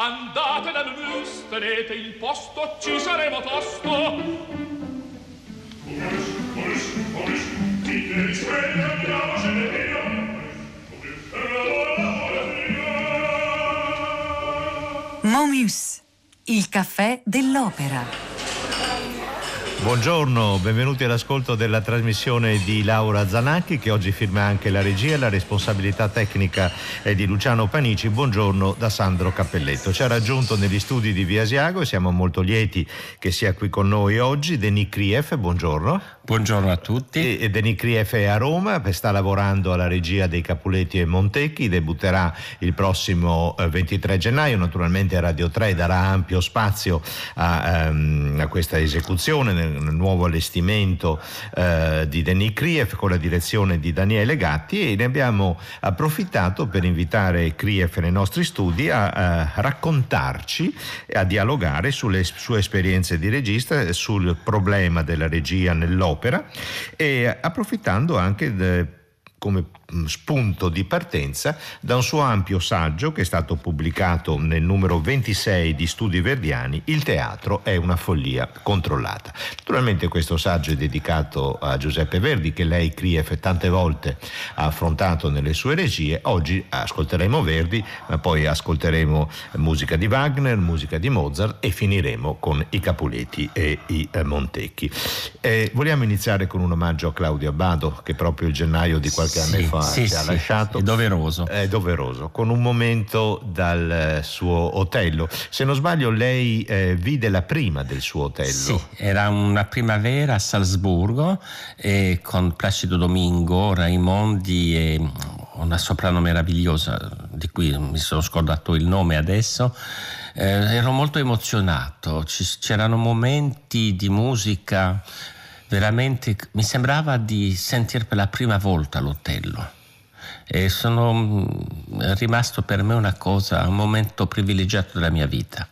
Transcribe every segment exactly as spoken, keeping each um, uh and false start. Andate dal Mus, tenete il posto, ci saremo tosto. Mus, Mus, Mus, chi te risveglia, andiamocene via. Momus, il caffè dell'opera. Buongiorno, benvenuti all'ascolto della trasmissione di Laura Zanacchi, che oggi firma anche la regia e la responsabilità tecnica è di Luciano Panici. Buongiorno da Sandro Cappelletto. Ci ha raggiunto negli studi di Via Asiago e siamo molto lieti che sia qui con noi oggi Denis Krief, buongiorno. Buongiorno a tutti. E Denis Krief è a Roma, sta lavorando alla regia dei Capuletti e Montecchi, debutterà il prossimo ventitré gennaio, naturalmente Radio tre darà ampio spazio a, a questa esecuzione nel nel nuovo allestimento eh, di Denis Krief con la direzione di Daniele Gatti, e ne abbiamo approfittato per invitare Krief nei nostri studi a, a raccontarci, a dialogare sulle sue esperienze di regista, sul problema della regia nell'opera, e approfittando anche de, come spunto di partenza da un suo ampio saggio che è stato pubblicato nel numero ventisei di Studi Verdiani, Il teatro è una follia controllata. Naturalmente questo saggio è dedicato a Giuseppe Verdi, che lei, Krief, tante volte ha affrontato nelle sue regie. Oggi ascolteremo Verdi, ma poi ascolteremo musica di Wagner, musica di Mozart e finiremo con i Capuletti e i Montecchi. Eh, vogliamo iniziare con un omaggio a Claudio Abbado, che proprio il gennaio di qualche anno sì. fa Sì, ci ha sì, lasciato. È doveroso. È doveroso, con un momento dal suo Otello. Se non sbaglio, lei eh, vide la prima del suo Otello. Sì, era una primavera a Salzburgo, eh, con Placido Domingo, Raimondi e una soprano meravigliosa di cui mi sono scordato il nome adesso. Eh, ero molto emozionato, ci, c'erano momenti di musica veramente, mi sembrava di sentire per la prima volta l'Otello, e sono è rimasto per me una cosa, un momento privilegiato della mia vita.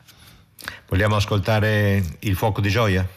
Vogliamo ascoltare Il fuoco di gioia?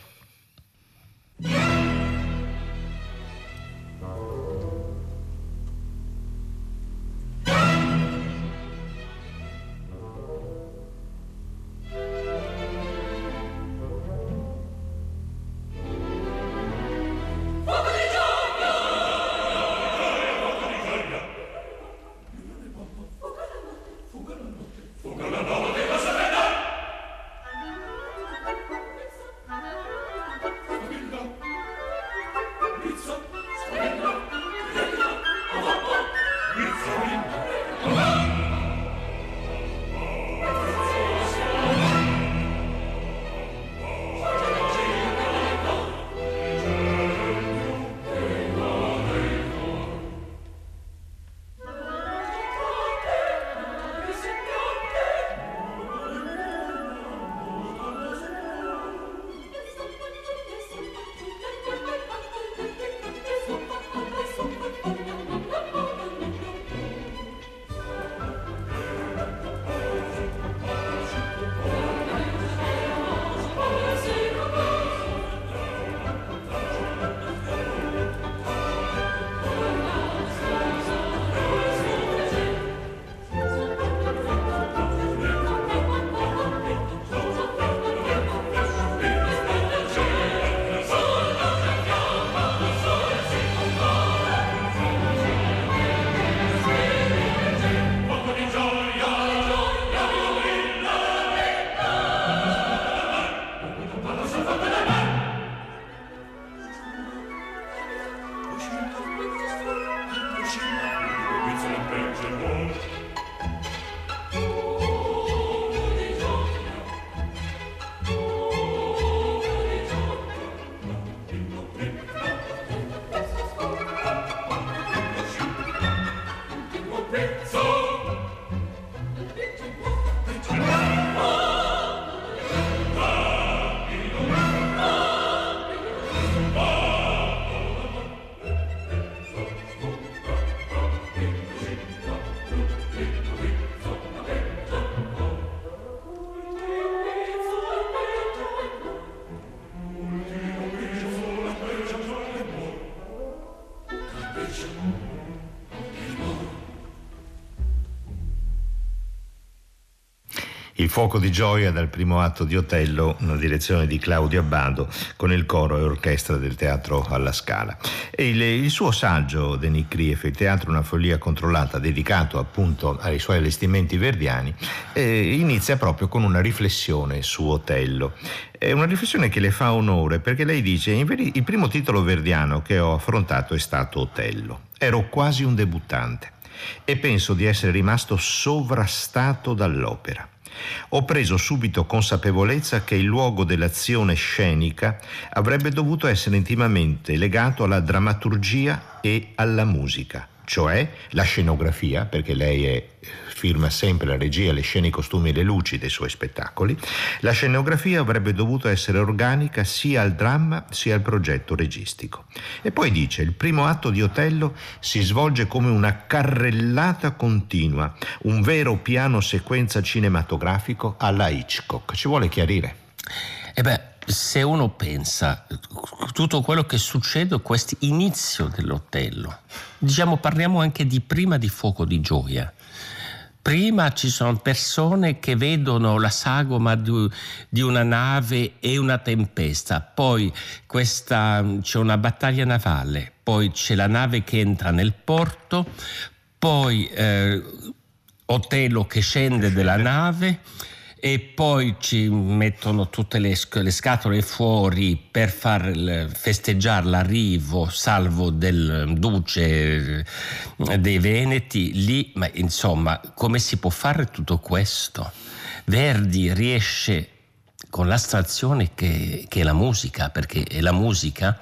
Il fuoco di gioia dal primo atto di Otello, una direzione di Claudio Abbado con il coro e orchestra del Teatro alla Scala. E il, il suo saggio, Denis Krief, Il teatro una follia controllata, dedicato appunto ai suoi allestimenti verdiani, eh, inizia proprio con una riflessione su Otello. È una riflessione che le fa onore, perché lei dice: il primo titolo verdiano che ho affrontato è stato Otello. Ero quasi un debuttante e penso di essere rimasto sovrastato dall'opera. Ho preso subito consapevolezza che il luogo dell'azione scenica avrebbe dovuto essere intimamente legato alla drammaturgia e alla musica, cioè la scenografia, perché lei è, firma sempre la regia, le scene, i costumi e le luci dei suoi spettacoli. La scenografia avrebbe dovuto essere organica sia al dramma sia al progetto registico. E poi dice: il primo atto di Otello si svolge come una carrellata continua, un vero piano sequenza cinematografico alla Hitchcock. Ci vuole chiarire? E beh, se uno pensa tutto quello che succede, questo inizio dell'Otello, diciamo, parliamo anche di prima di Fuoco di Gioia. Prima ci sono persone che vedono la sagoma di una nave e una tempesta, poi questa, c'è una battaglia navale, poi c'è la nave che entra nel porto, poi eh, Otello che scende dalla nave, e poi ci mettono tutte le, sc- le scatole fuori per far festeggiare l'arrivo salvo del duce dei Veneti lì. Ma insomma, come si può fare tutto questo? Verdi riesce con l'astrazione che, che è la musica, perché è la musica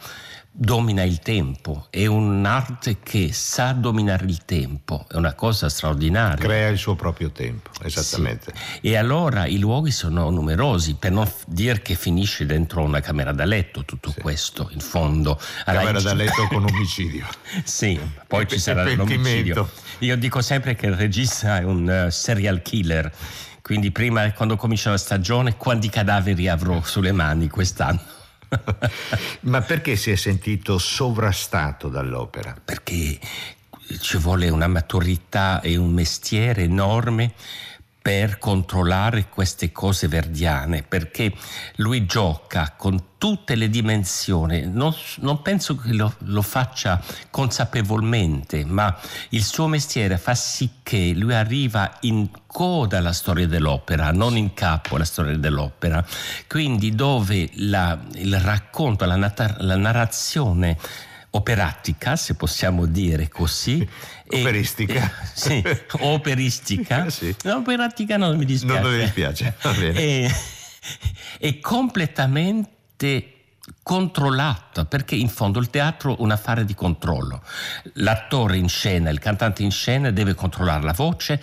domina il tempo, è un'arte che sa dominare il tempo, è una cosa straordinaria. Crea il suo proprio tempo, esattamente. Sì. E allora i luoghi sono numerosi, per non dire che finisce dentro una camera da letto tutto sì. questo, in fondo. Alla camera da letto con omicidio. Sì, poi e ci sarà l'omicidio. Io dico sempre che il regista è un uh, serial killer, quindi prima, quando comincia la stagione, quanti cadaveri avrò sulle mani quest'anno? Ma perché si è sentito sovrastato dall'opera? Perché ci vuole una maturità e un mestiere enorme per controllare queste cose verdiane, perché lui gioca con tutte le dimensioni. Non, non penso che lo, lo faccia consapevolmente, ma il suo mestiere fa sì che lui arriva in coda alla storia dell'opera, non in capo alla storia dell'opera. Quindi dove la, il racconto, la, natar- la narrazione operatica, se possiamo dire così, operistica e, e, sì, operistica sì. No, operatica non mi dispiace, non mi dispiace. Va bene. E, è completamente controllata, perché in fondo il teatro è un affare di controllo. L'attore in scena, il cantante in scena deve controllare la voce,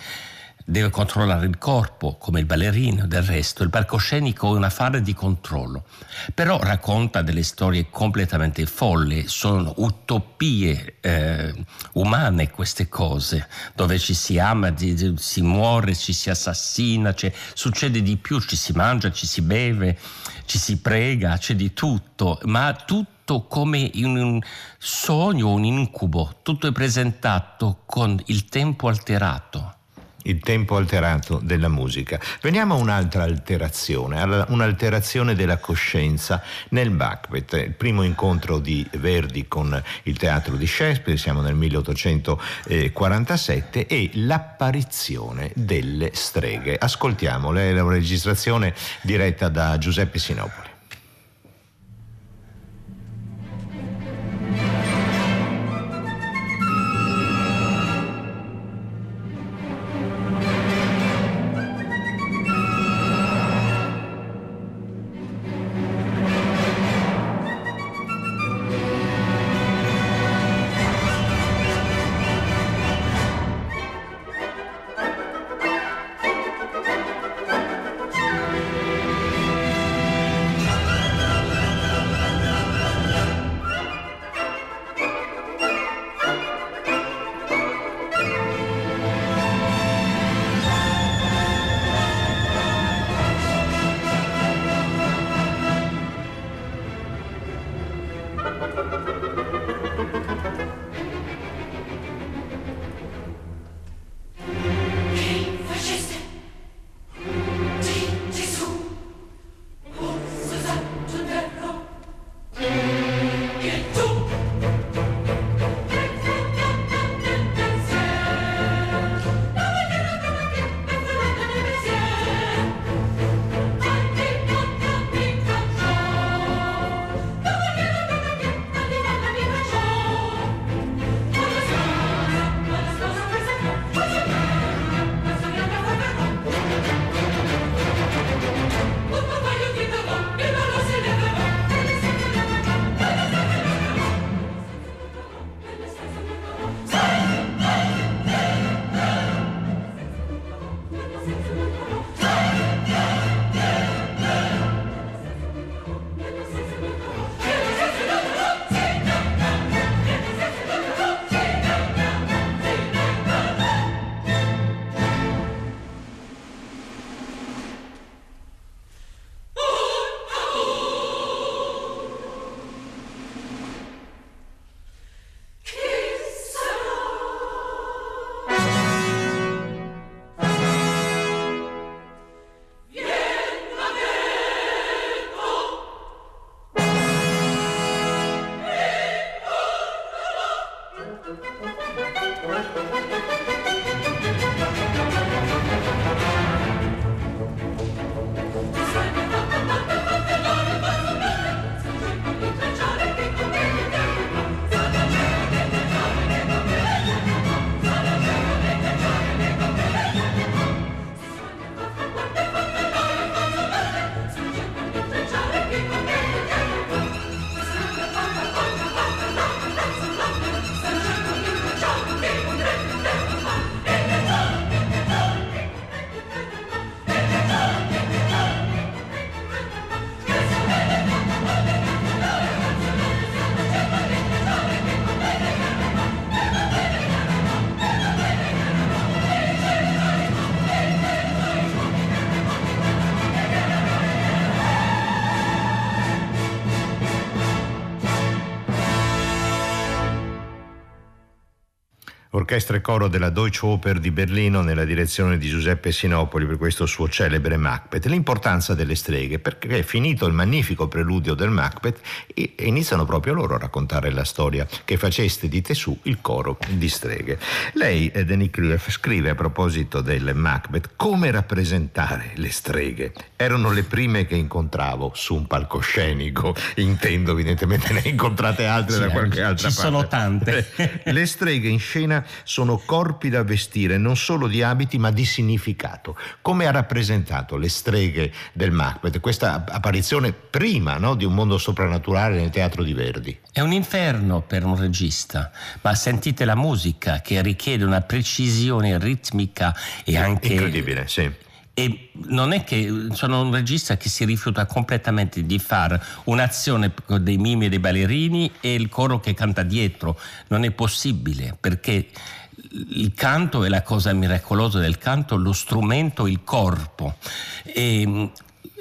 deve controllare il corpo, come il ballerino. Del resto il palcoscenico è un affare di controllo, però racconta delle storie completamente folli, sono utopie eh, umane queste cose, dove ci si ama, si muore, ci si assassina, cioè, succede di più, ci si mangia, ci si beve, ci si prega, c'è di tutto, ma tutto come in un sogno, un incubo. Tutto è presentato con il tempo alterato. Il tempo alterato della musica. Veniamo a un'altra alterazione, un'alterazione della coscienza nel Macbeth, il primo incontro di Verdi con il teatro di Shakespeare, siamo nel milleottocentoquarantasette, e l'apparizione delle streghe. Ascoltiamole, è una registrazione diretta da Giuseppe Sinopoli. orchestra e coro della Deutsche Oper di Berlino nella direzione di Giuseppe Sinopoli per questo suo celebre Macbeth. L'importanza delle streghe, perché è finito il magnifico preludio del Macbeth e iniziano proprio loro a raccontare la storia che faceste di Tessù il coro di streghe. Lei, Denis Krief, scrive a proposito del Macbeth: come rappresentare le streghe? Erano le prime che incontravo su un palcoscenico, intendo evidentemente ne incontrate altre sì, da qualche altra ci parte. Ci sono tante. Le streghe in scena sono corpi da vestire, non solo di abiti ma di significato. Come ha rappresentato le streghe del Macbeth, questa apparizione prima, no, di un mondo soprannaturale nel teatro di Verdi? È un inferno per un regista, ma sentite la musica che richiede una precisione ritmica e anche... Incredibile, sì. E non è che sono un regista che si rifiuta completamente di fare un'azione con dei mimi e dei ballerini e il coro che canta dietro. Non è possibile, perché il canto è la cosa miracolosa del canto, lo strumento, il corpo. E,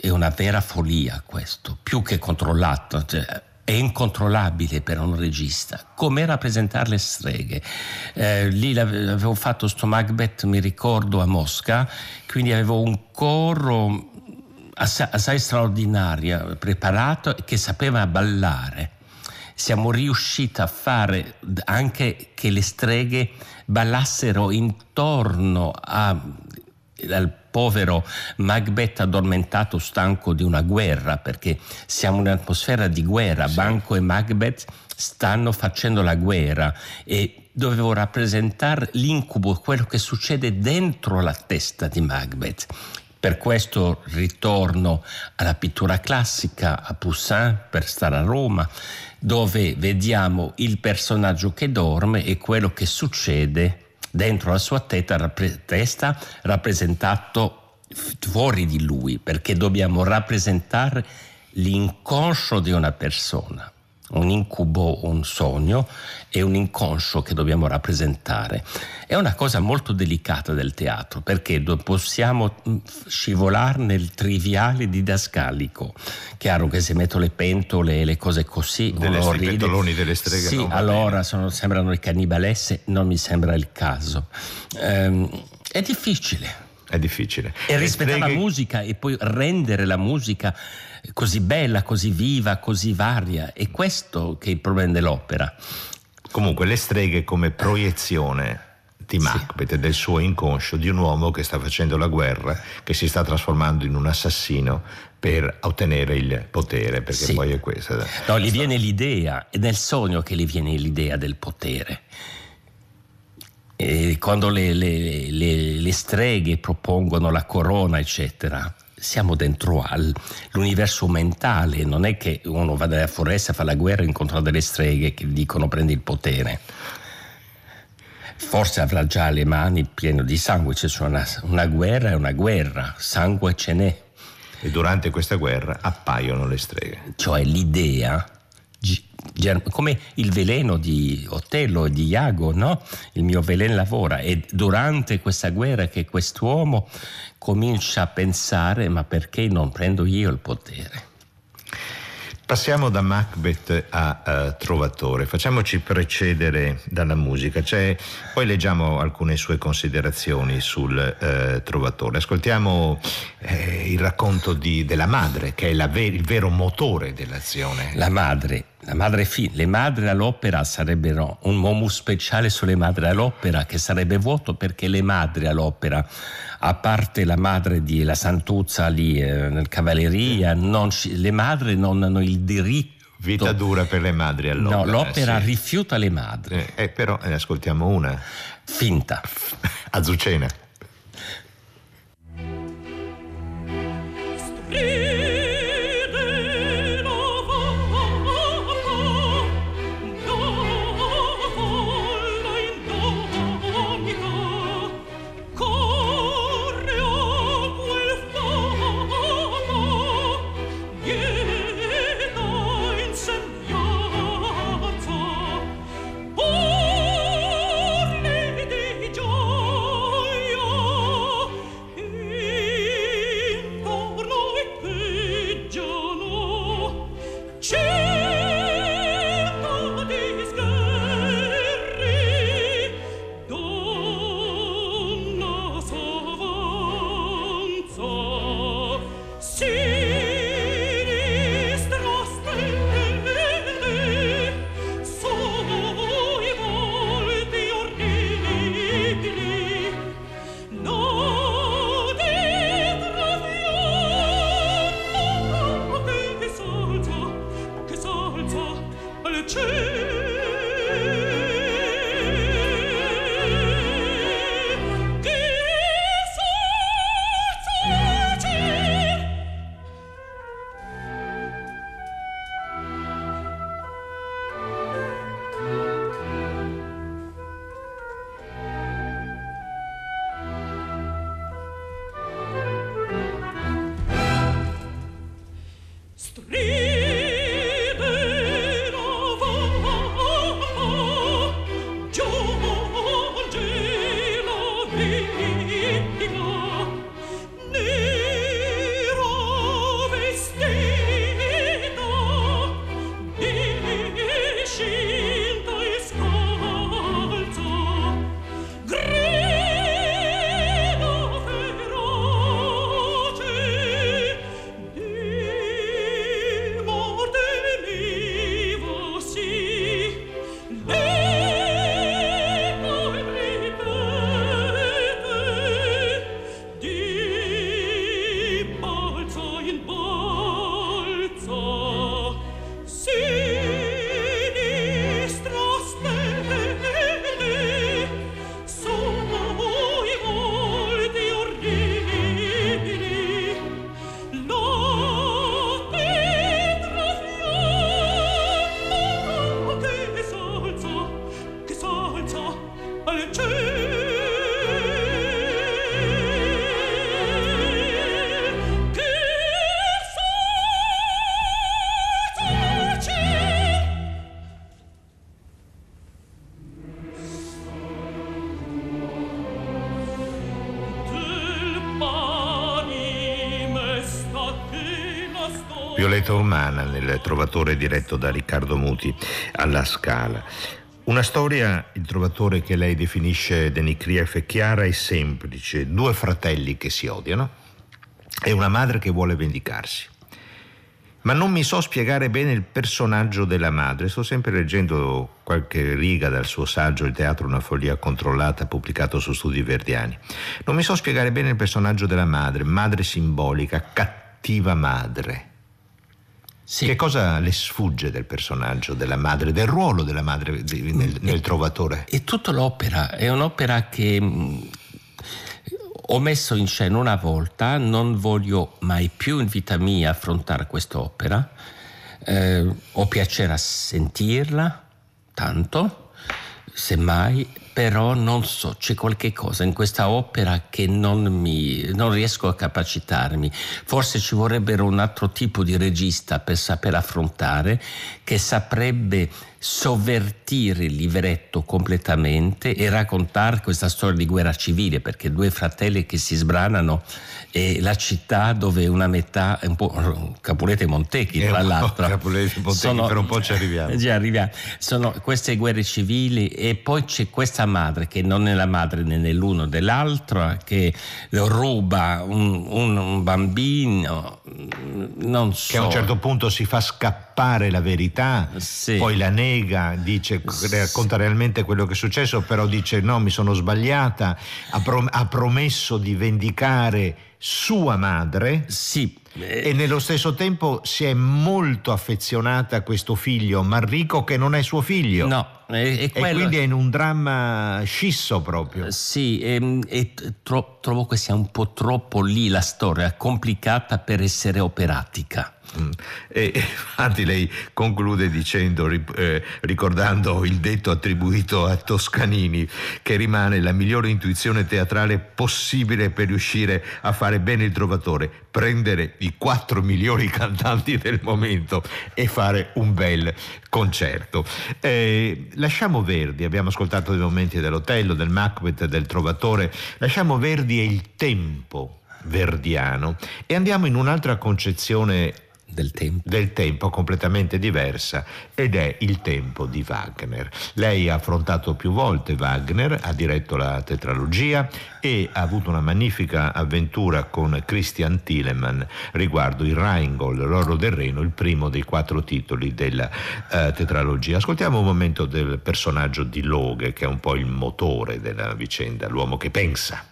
è una vera follia questo, più che controllato, cioè, è incontrollabile per un regista. Come rappresentare le streghe? Eh, lì avevo fatto sto Macbeth, mi ricordo, a Mosca, quindi avevo un coro assai, assai straordinario, preparato, che sapeva ballare. Siamo riusciti a fare anche che le streghe ballassero intorno a, al povero Macbeth addormentato, stanco di una guerra, perché siamo in un'atmosfera di guerra, sì. Banco e Macbeth stanno facendo la guerra e dovevo rappresentare l'incubo, quello che succede dentro la testa di Macbeth. Per questo ritorno alla pittura classica, a Poussin, per stare a Roma, dove vediamo il personaggio che dorme e quello che succede dentro la sua testa, rappresentato fuori di lui, perché dobbiamo rappresentare l'inconscio di una persona, un incubo, un sogno e un inconscio che dobbiamo rappresentare. È una cosa molto delicata del teatro, perché possiamo scivolare nel triviale didascalico. Chiaro che se metto le pentole e le cose così, delle uno ride, i pentoloni delle streghe, sì, allora sono, sembrano le cannibalesse, non mi sembra il caso. Ehm, è difficile. È difficile. E rispettare streghe... la musica e poi rendere la musica così bella, così viva, così varia. È questo che è il problema dell'opera. Comunque le streghe come proiezione di Macbeth, sì, del suo inconscio, di un uomo che sta facendo la guerra, che si sta trasformando in un assassino per ottenere il potere, perché sì, poi è questa. No, gli viene l'idea, è nel sogno che gli viene l'idea del potere. E quando le, le, le, le streghe propongono la corona eccetera, siamo dentro all'universo mentale, non è che uno va nella foresta, fa la guerra e incontra delle streghe che dicono prendi il potere. Forse avrà già le mani piene di sangue, c'è una, una guerra è una guerra, sangue ce n'è. E durante questa guerra appaiono le streghe. Cioè l'idea, come il veleno di Otello e di Iago, no? Il mio veleno lavora, e durante questa guerra che quest'uomo comincia a pensare: ma perché non prendo io il potere? Passiamo da Macbeth a uh, Trovatore, facciamoci precedere dalla musica, cioè, poi leggiamo alcune sue considerazioni sul uh, Trovatore, ascoltiamo eh, il racconto di, della madre, che è la ver- il vero motore dell'azione. La madre, la madre fi- le madri all'opera sarebbero un Momus speciale sulle madri all'opera, che sarebbe vuoto, perché le madri all'opera, a parte la madre di la Santuzza lì eh, nel Cavalleria, non ci, le madri non hanno il diritto. Vita dura per le madri all'opera. No, l'opera sì, rifiuta le madri. Eh, eh, però ne ascoltiamo una. Finta. Azucena. Violeta Ormana nel Trovatore diretto da Riccardo Muti alla Scala. Una storia, il Trovatore, che lei definisce, Denis Krief, è chiara e semplice. Due fratelli che si odiano e una madre che vuole vendicarsi. Ma non mi so spiegare bene il personaggio della madre. Sto sempre leggendo qualche riga dal suo saggio Il teatro, una follia controllata, pubblicato su Studi Verdiani. Non mi so spiegare bene il personaggio della madre, madre simbolica, cattiva madre. Sì. Che cosa le sfugge del personaggio della madre, del ruolo della madre nel, nel e, Trovatore? È tutta l'opera, è un'opera che ho messo in scena una volta, non voglio mai più in vita mia affrontare quest'opera, eh, ho piacere a sentirla, tanto, semmai, però non so, c'è qualche cosa in questa opera che non, mi, non riesco a capacitarmi, forse ci vorrebbe un altro tipo di regista per saper affrontare, che saprebbe sovvertire il libretto completamente e raccontare questa storia di guerra civile, perché due fratelli che si sbranano e la città dove una metà è un po' Capuleto e Montecchi, tra l'altro Capuleto e Montecchi, sono, per un po' ci arriviamo già arriviamo sono queste guerre civili, e poi c'è questa madre che non è la madre né dell'uno dell'altra, che ruba un, un, un bambino, non so, che a un certo punto si fa scappare la verità, sì. Poi la nega, dice, racconta realmente quello che è successo, però dice no, mi sono sbagliata, ha, prom- ha promesso di vendicare sua madre, sì, e nello stesso tempo si è molto affezionata a questo figlio Manrico, che non è suo figlio, no, è, è quello... e quindi è in un dramma scisso proprio, sì, e, e tro- trovo che sia un po' troppo lì la storia, complicata per essere operatica. E infatti lei conclude dicendo, eh, ricordando il detto attribuito a Toscanini, che rimane la migliore intuizione teatrale possibile per riuscire a fare bene il Trovatore: prendere i quattro migliori cantanti del momento e fare un bel concerto. Eh, lasciamo Verdi, abbiamo ascoltato dei momenti dell'Otello, del Macbeth, del Trovatore, lasciamo Verdi e il tempo verdiano e andiamo in un'altra concezione Del tempo. del tempo completamente diversa, ed è il tempo di Wagner. Lei ha affrontato più volte Wagner, ha diretto la tetralogia e ha avuto una magnifica avventura con Christian Thielemann riguardo il Rheingold, l'Oro del Reno, il primo dei quattro titoli della eh, tetralogia. Ascoltiamo un momento del personaggio di Loge, che è un po' il motore della vicenda, l'uomo che pensa.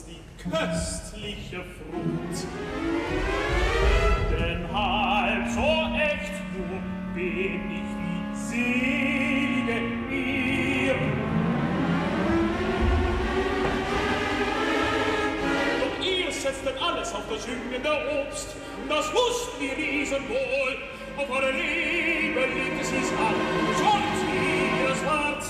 Die köstliche Frucht. Denn halb so echt nur bin ich wie selige ihr. Doch ihr setztet alles auf das jüngende Obst, das wussten die Riesen wohl, auf eure Liebe liegt es nicht an, sonst wie ihr es wart.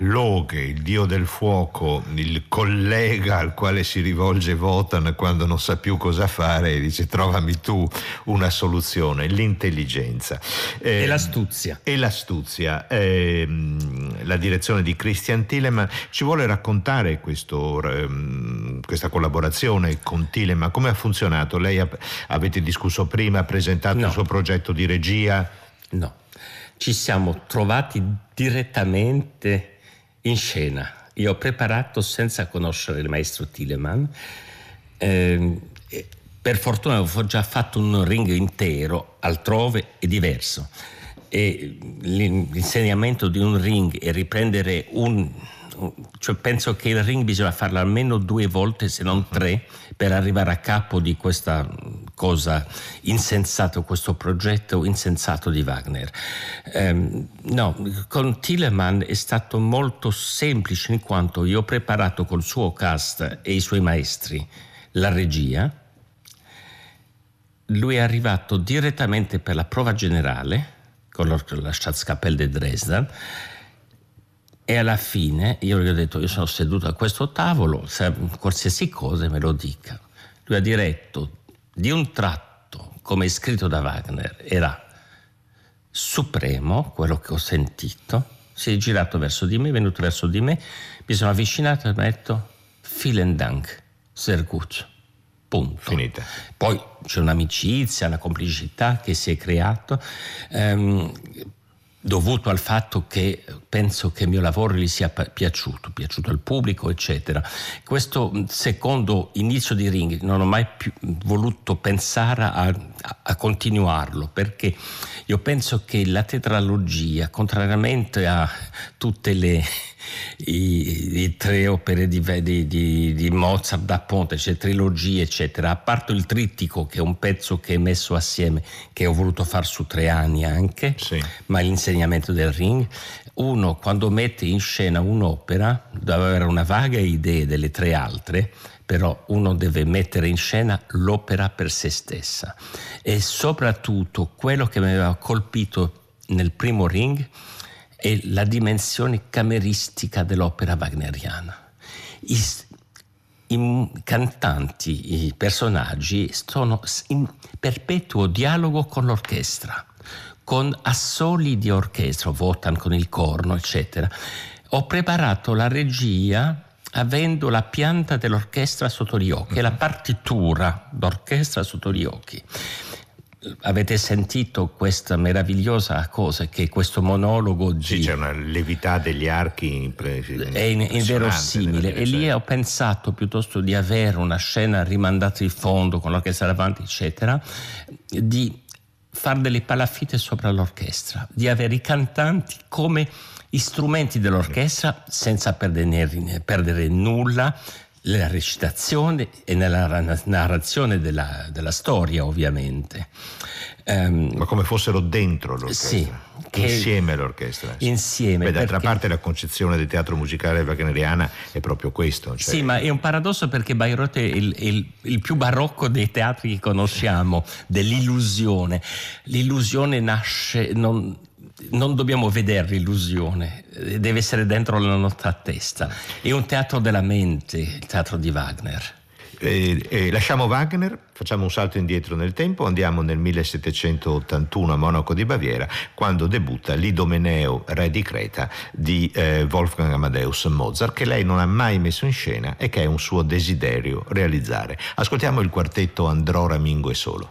Loke, il dio del fuoco, il collega al quale si rivolge Wotan quando non sa più cosa fare e dice trovami tu una soluzione, l'intelligenza eh, e l'astuzia e l'astuzia eh, la direzione di Christian Thielemann. Ci vuole raccontare questo, eh, questa collaborazione con Thielemann, come ha funzionato? Lei ha, avete discusso prima, ha presentato no. il suo progetto di regia? No, ci siamo trovati direttamente in scena. Io ho preparato senza conoscere il maestro Thielemann. Eh, per fortuna avevo già fatto un ring intero, altrove e diverso. E l'insegnamento di un ring e riprendere un... cioè penso che il ring bisogna farlo almeno due volte, se non tre, per arrivare a capo di questa cosa insensata, questo progetto insensato di Wagner. Eh, no, con Thielemann è stato molto semplice, in quanto io ho preparato col suo cast e i suoi maestri la regia. Lui è arrivato direttamente per la prova generale con la Staatskapelle di Dresda. E alla fine io gli ho detto, io sono seduto a questo tavolo, se qualsiasi cosa me lo dica. Lui ha diretto di un tratto, come scritto da Wagner, era supremo quello che ho sentito, si è girato verso di me, è venuto verso di me, mi sono avvicinato e mi ha detto vielen Dank, sehr gut, punto. Finita. Poi c'è un'amicizia, una complicità che si è creata. Ehm, dovuto al fatto che penso che il mio lavoro gli sia piaciuto, piaciuto al pubblico, eccetera. Questo secondo inizio di ring non ho mai più voluto pensare a, a, a continuarlo, perché io penso che la tetralogia, contrariamente a tutte le i, i tre opere di, di, di, di Mozart, da Ponte, cioè trilogie, eccetera, a parte il trittico, che è un pezzo che è messo assieme, che ho voluto fare su tre anni anche, sì. ma l'insegnamento del ring, uno quando mette in scena un'opera deve avere una vaga idea delle tre altre, però uno deve mettere in scena l'opera per se stessa. E soprattutto quello che mi aveva colpito nel primo ring è la dimensione cameristica dell'opera wagneriana. I, i cantanti, i personaggi sono in perpetuo dialogo con l'orchestra, con assoli di orchestra, Wotan con il corno, eccetera. Ho preparato la regia avendo la pianta dell'orchestra sotto gli occhi, la partitura d'orchestra sotto gli occhi. Avete sentito questa meravigliosa cosa che questo monologo di... Sì, c'è una levità degli archi è inverosimile, e lì ho pensato, piuttosto di avere una scena rimandata in fondo con l'orchestra davanti, eccetera, di fare delle palafitte sopra l'orchestra, di avere i cantanti come strumenti dell'orchestra senza perdere, perdere nulla nella recitazione e nella narrazione della, della storia, ovviamente. Um, Ma come fossero dentro l'orchestra, sì, insieme all'orchestra. Insieme. Beh, d'altra perché... parte la concezione del teatro musicale wagneriana è proprio questo. Cioè... Sì, ma è un paradosso, perché Bayreuth è il, il, il più barocco dei teatri che conosciamo, dell'illusione. L'illusione nasce... Non... Non dobbiamo vedere l'illusione, deve essere dentro la nostra testa. È un teatro della mente, il teatro di Wagner. Eh, eh, lasciamo Wagner, facciamo un salto indietro nel tempo, andiamo nel millesettecentottantuno a Monaco di Baviera, quando debutta l'Idomeneo, re di Creta, di eh, Wolfgang Amadeus Mozart, che lei non ha mai messo in scena e che è un suo desiderio realizzare. Ascoltiamo il quartetto Andrò Ramingo e Solo.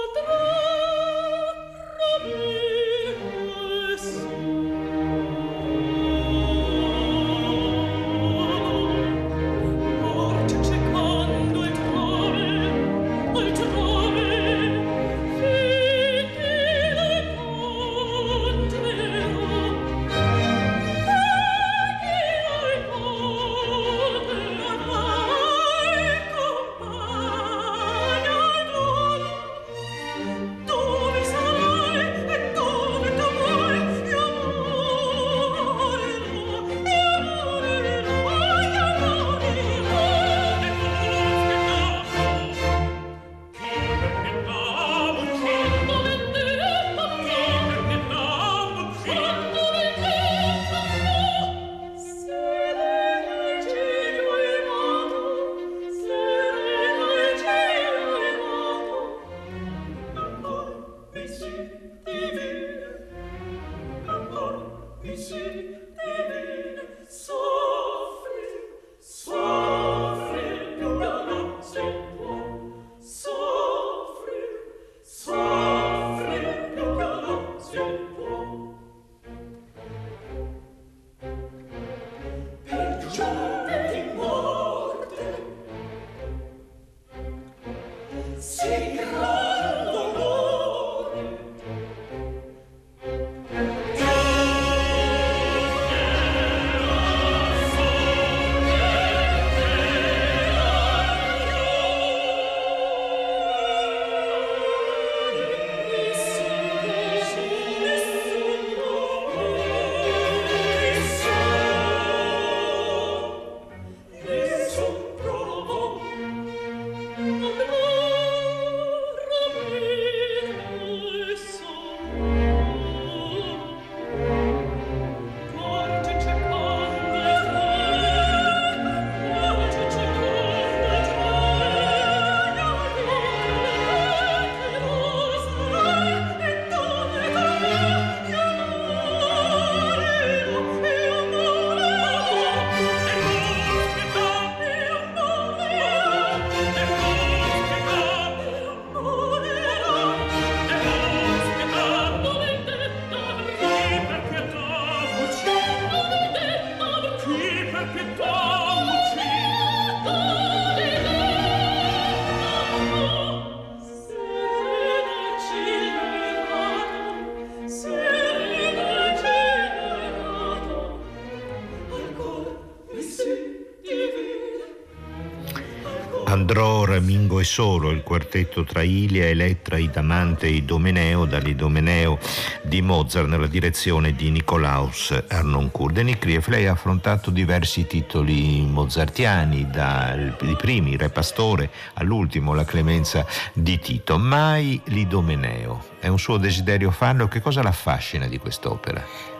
Thank you. Andrò, Ramingo e Solo, il quartetto tra Ilia, Elettra, Idamante e Idomeneo, dall'Idomeneo di Mozart nella direzione di Nicolaus Arnoncourt. Denis Krief, lei ha affrontato diversi titoli mozartiani, dai primi, Re Pastore, all'ultimo, La Clemenza di Tito. Mai l'Idomeneo. È un suo desiderio farlo? Che cosa l'affascina di quest'opera?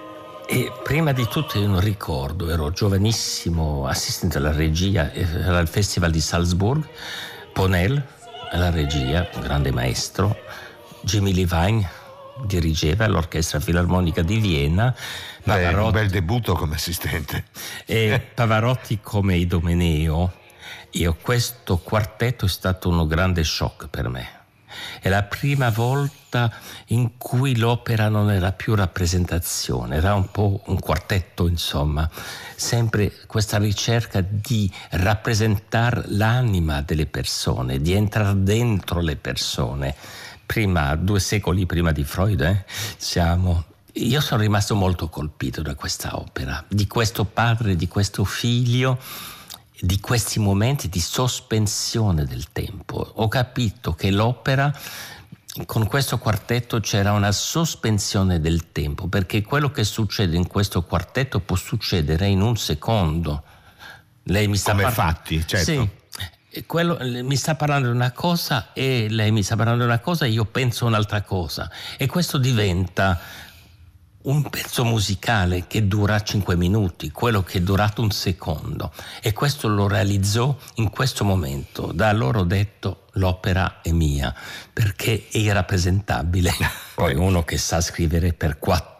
E prima di tutto io non ricordo, ero giovanissimo assistente alla regia al Festival di Salzburg, Ponel alla regia, un grande maestro, Jimmy Levine dirigeva l'Orchestra Filarmonica di Vienna, Pavarotti, Beh, un bel debutto come assistente, e Pavarotti come Idomeneo. Io questo quartetto è stato uno grande shock per me. È la prima volta in cui l'opera non era più rappresentazione, era un po' un quartetto, insomma, sempre questa ricerca di rappresentare l'anima delle persone, di entrare dentro le persone. Prima, due secoli prima di Freud, eh, siamo. Io sono rimasto molto colpito da questa opera, di questo padre, di questo figlio, di questi momenti di sospensione del tempo. Ho capito che l'opera, con questo quartetto c'era una sospensione del tempo, perché quello che succede in questo quartetto può succedere in un secondo. Lei mi sta Come par- fatti, certo. Sì. Quello, mi sta parlando una cosa e lei mi sta parlando una cosa e io penso un'altra cosa. E questo diventa un pezzo musicale che dura cinque minuti, quello che è durato un secondo, e questo lo realizzò in questo momento. Da allora ho detto: l'opera è mia, perché è irrappresentabile. Poi uno che sa scrivere per quattro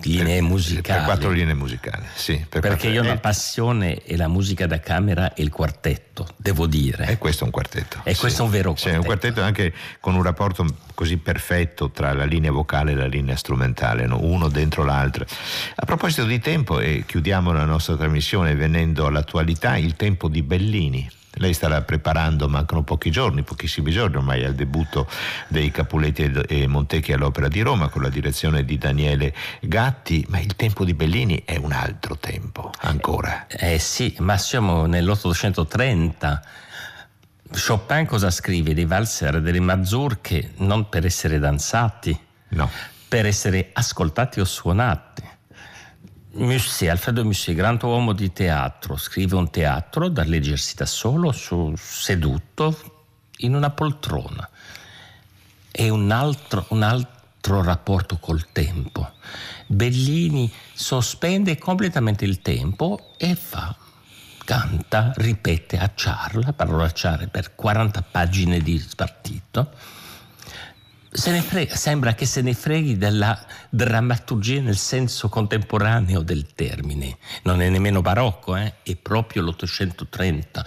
linee musicali. Per quattro linee musicali, sì. Per perché io ho una passione, e la musica da camera e il quartetto, devo dire. E questo è un quartetto. E sì. questo è un vero quartetto. Sì, un quartetto anche con un rapporto così perfetto tra la linea vocale e la linea strumentale, no? Uno dentro l'altro. A proposito di tempo, e chiudiamo la nostra trasmissione venendo all'attualità, il tempo di Bellini. Lei starà preparando, mancano pochi giorni, pochissimi giorni ormai, al debutto dei Capuletti e Montecchi all'Opera di Roma con la direzione di Daniele Gatti, ma il tempo di Bellini è un altro tempo ancora. Eh, eh sì, ma siamo nell'ottocentotrenta. Chopin cosa scrive? Dei valzer, delle mazurche, non per essere danzati, no, per essere ascoltati o suonati. Musset, Alfredo Musset, grande uomo di teatro, scrive un teatro da leggersi da solo, su, seduto in una poltrona. È un altro, un altro rapporto col tempo. Bellini sospende completamente il tempo e fa, canta, ripete a charla, parola a charla per quaranta pagine di spartito. se ne frega, sembra che se ne freghi della drammaturgia nel senso contemporaneo del termine. Non è nemmeno barocco, eh? È proprio l'ottocentotrenta.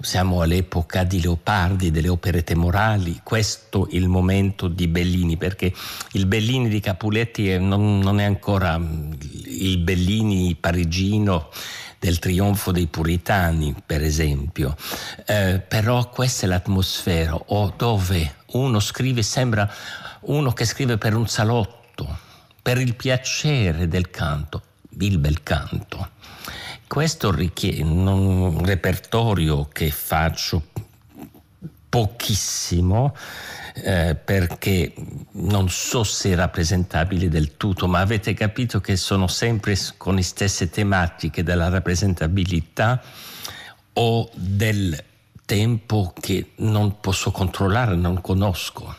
Siamo all'epoca di Leopardi, delle opere temorali, questo il momento di Bellini, perché il Bellini di Capuletti non, non è ancora il Bellini parigino del trionfo dei puritani, per esempio, eh, però questa è l'atmosfera, oh, dove uno scrive, sembra uno che scrive per un salotto, per il piacere del canto, il bel canto. Questo richiede un repertorio che faccio pochissimo, eh, perché non so se è rappresentabile del tutto, ma avete capito che sono sempre con le stesse tematiche della rappresentabilità o del tempo che non posso controllare, non conosco.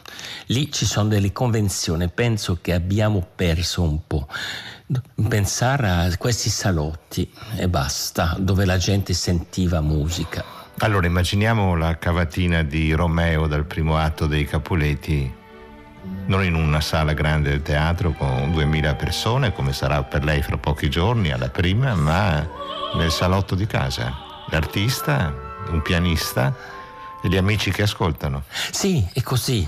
Lì ci sono delle convenzioni, penso che abbiamo perso un po'. Pensare a questi salotti e basta, dove la gente sentiva musica. Allora immaginiamo la cavatina di Romeo dal primo atto dei Capuletti, non in una sala grande del teatro con duemila persone, come sarà per lei fra pochi giorni alla prima, ma nel salotto di casa. L'artista, un pianista e gli amici che ascoltano. Sì, è così.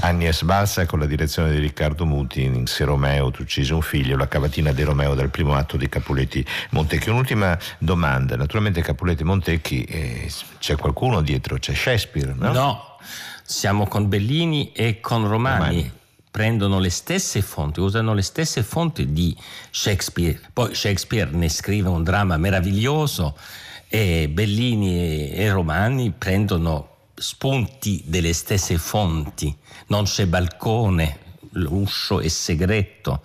Agnes Balsa con la direzione di Riccardo Muti, Se Romeo tu uccisi un figlio, la cavatina di Romeo dal primo atto di Capuletti Montecchi. Un'ultima domanda, naturalmente Capuletti Montecchi, eh, c'è qualcuno dietro, c'è Shakespeare, no? No, siamo con Bellini e con Romani. Romani prendono le stesse fonti, usano le stesse fonti di Shakespeare, poi Shakespeare ne scrive un dramma meraviglioso e Bellini e Romani prendono spunti delle stesse fonti. Non c'è balcone, l'uscio è segreto,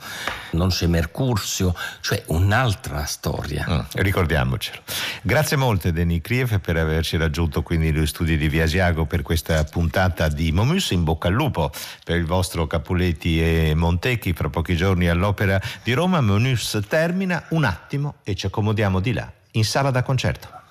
non c'è Mercurzio, cioè un'altra storia. Mm, ricordiamocelo. Grazie molte Denis Krief per averci raggiunto qui negli studi di Via Asiago per questa puntata di Momus. In bocca al lupo per il vostro Capuletti e Montecchi fra pochi giorni all'Opera di Roma. Momus termina un attimo e ci accomodiamo di là in sala da concerto.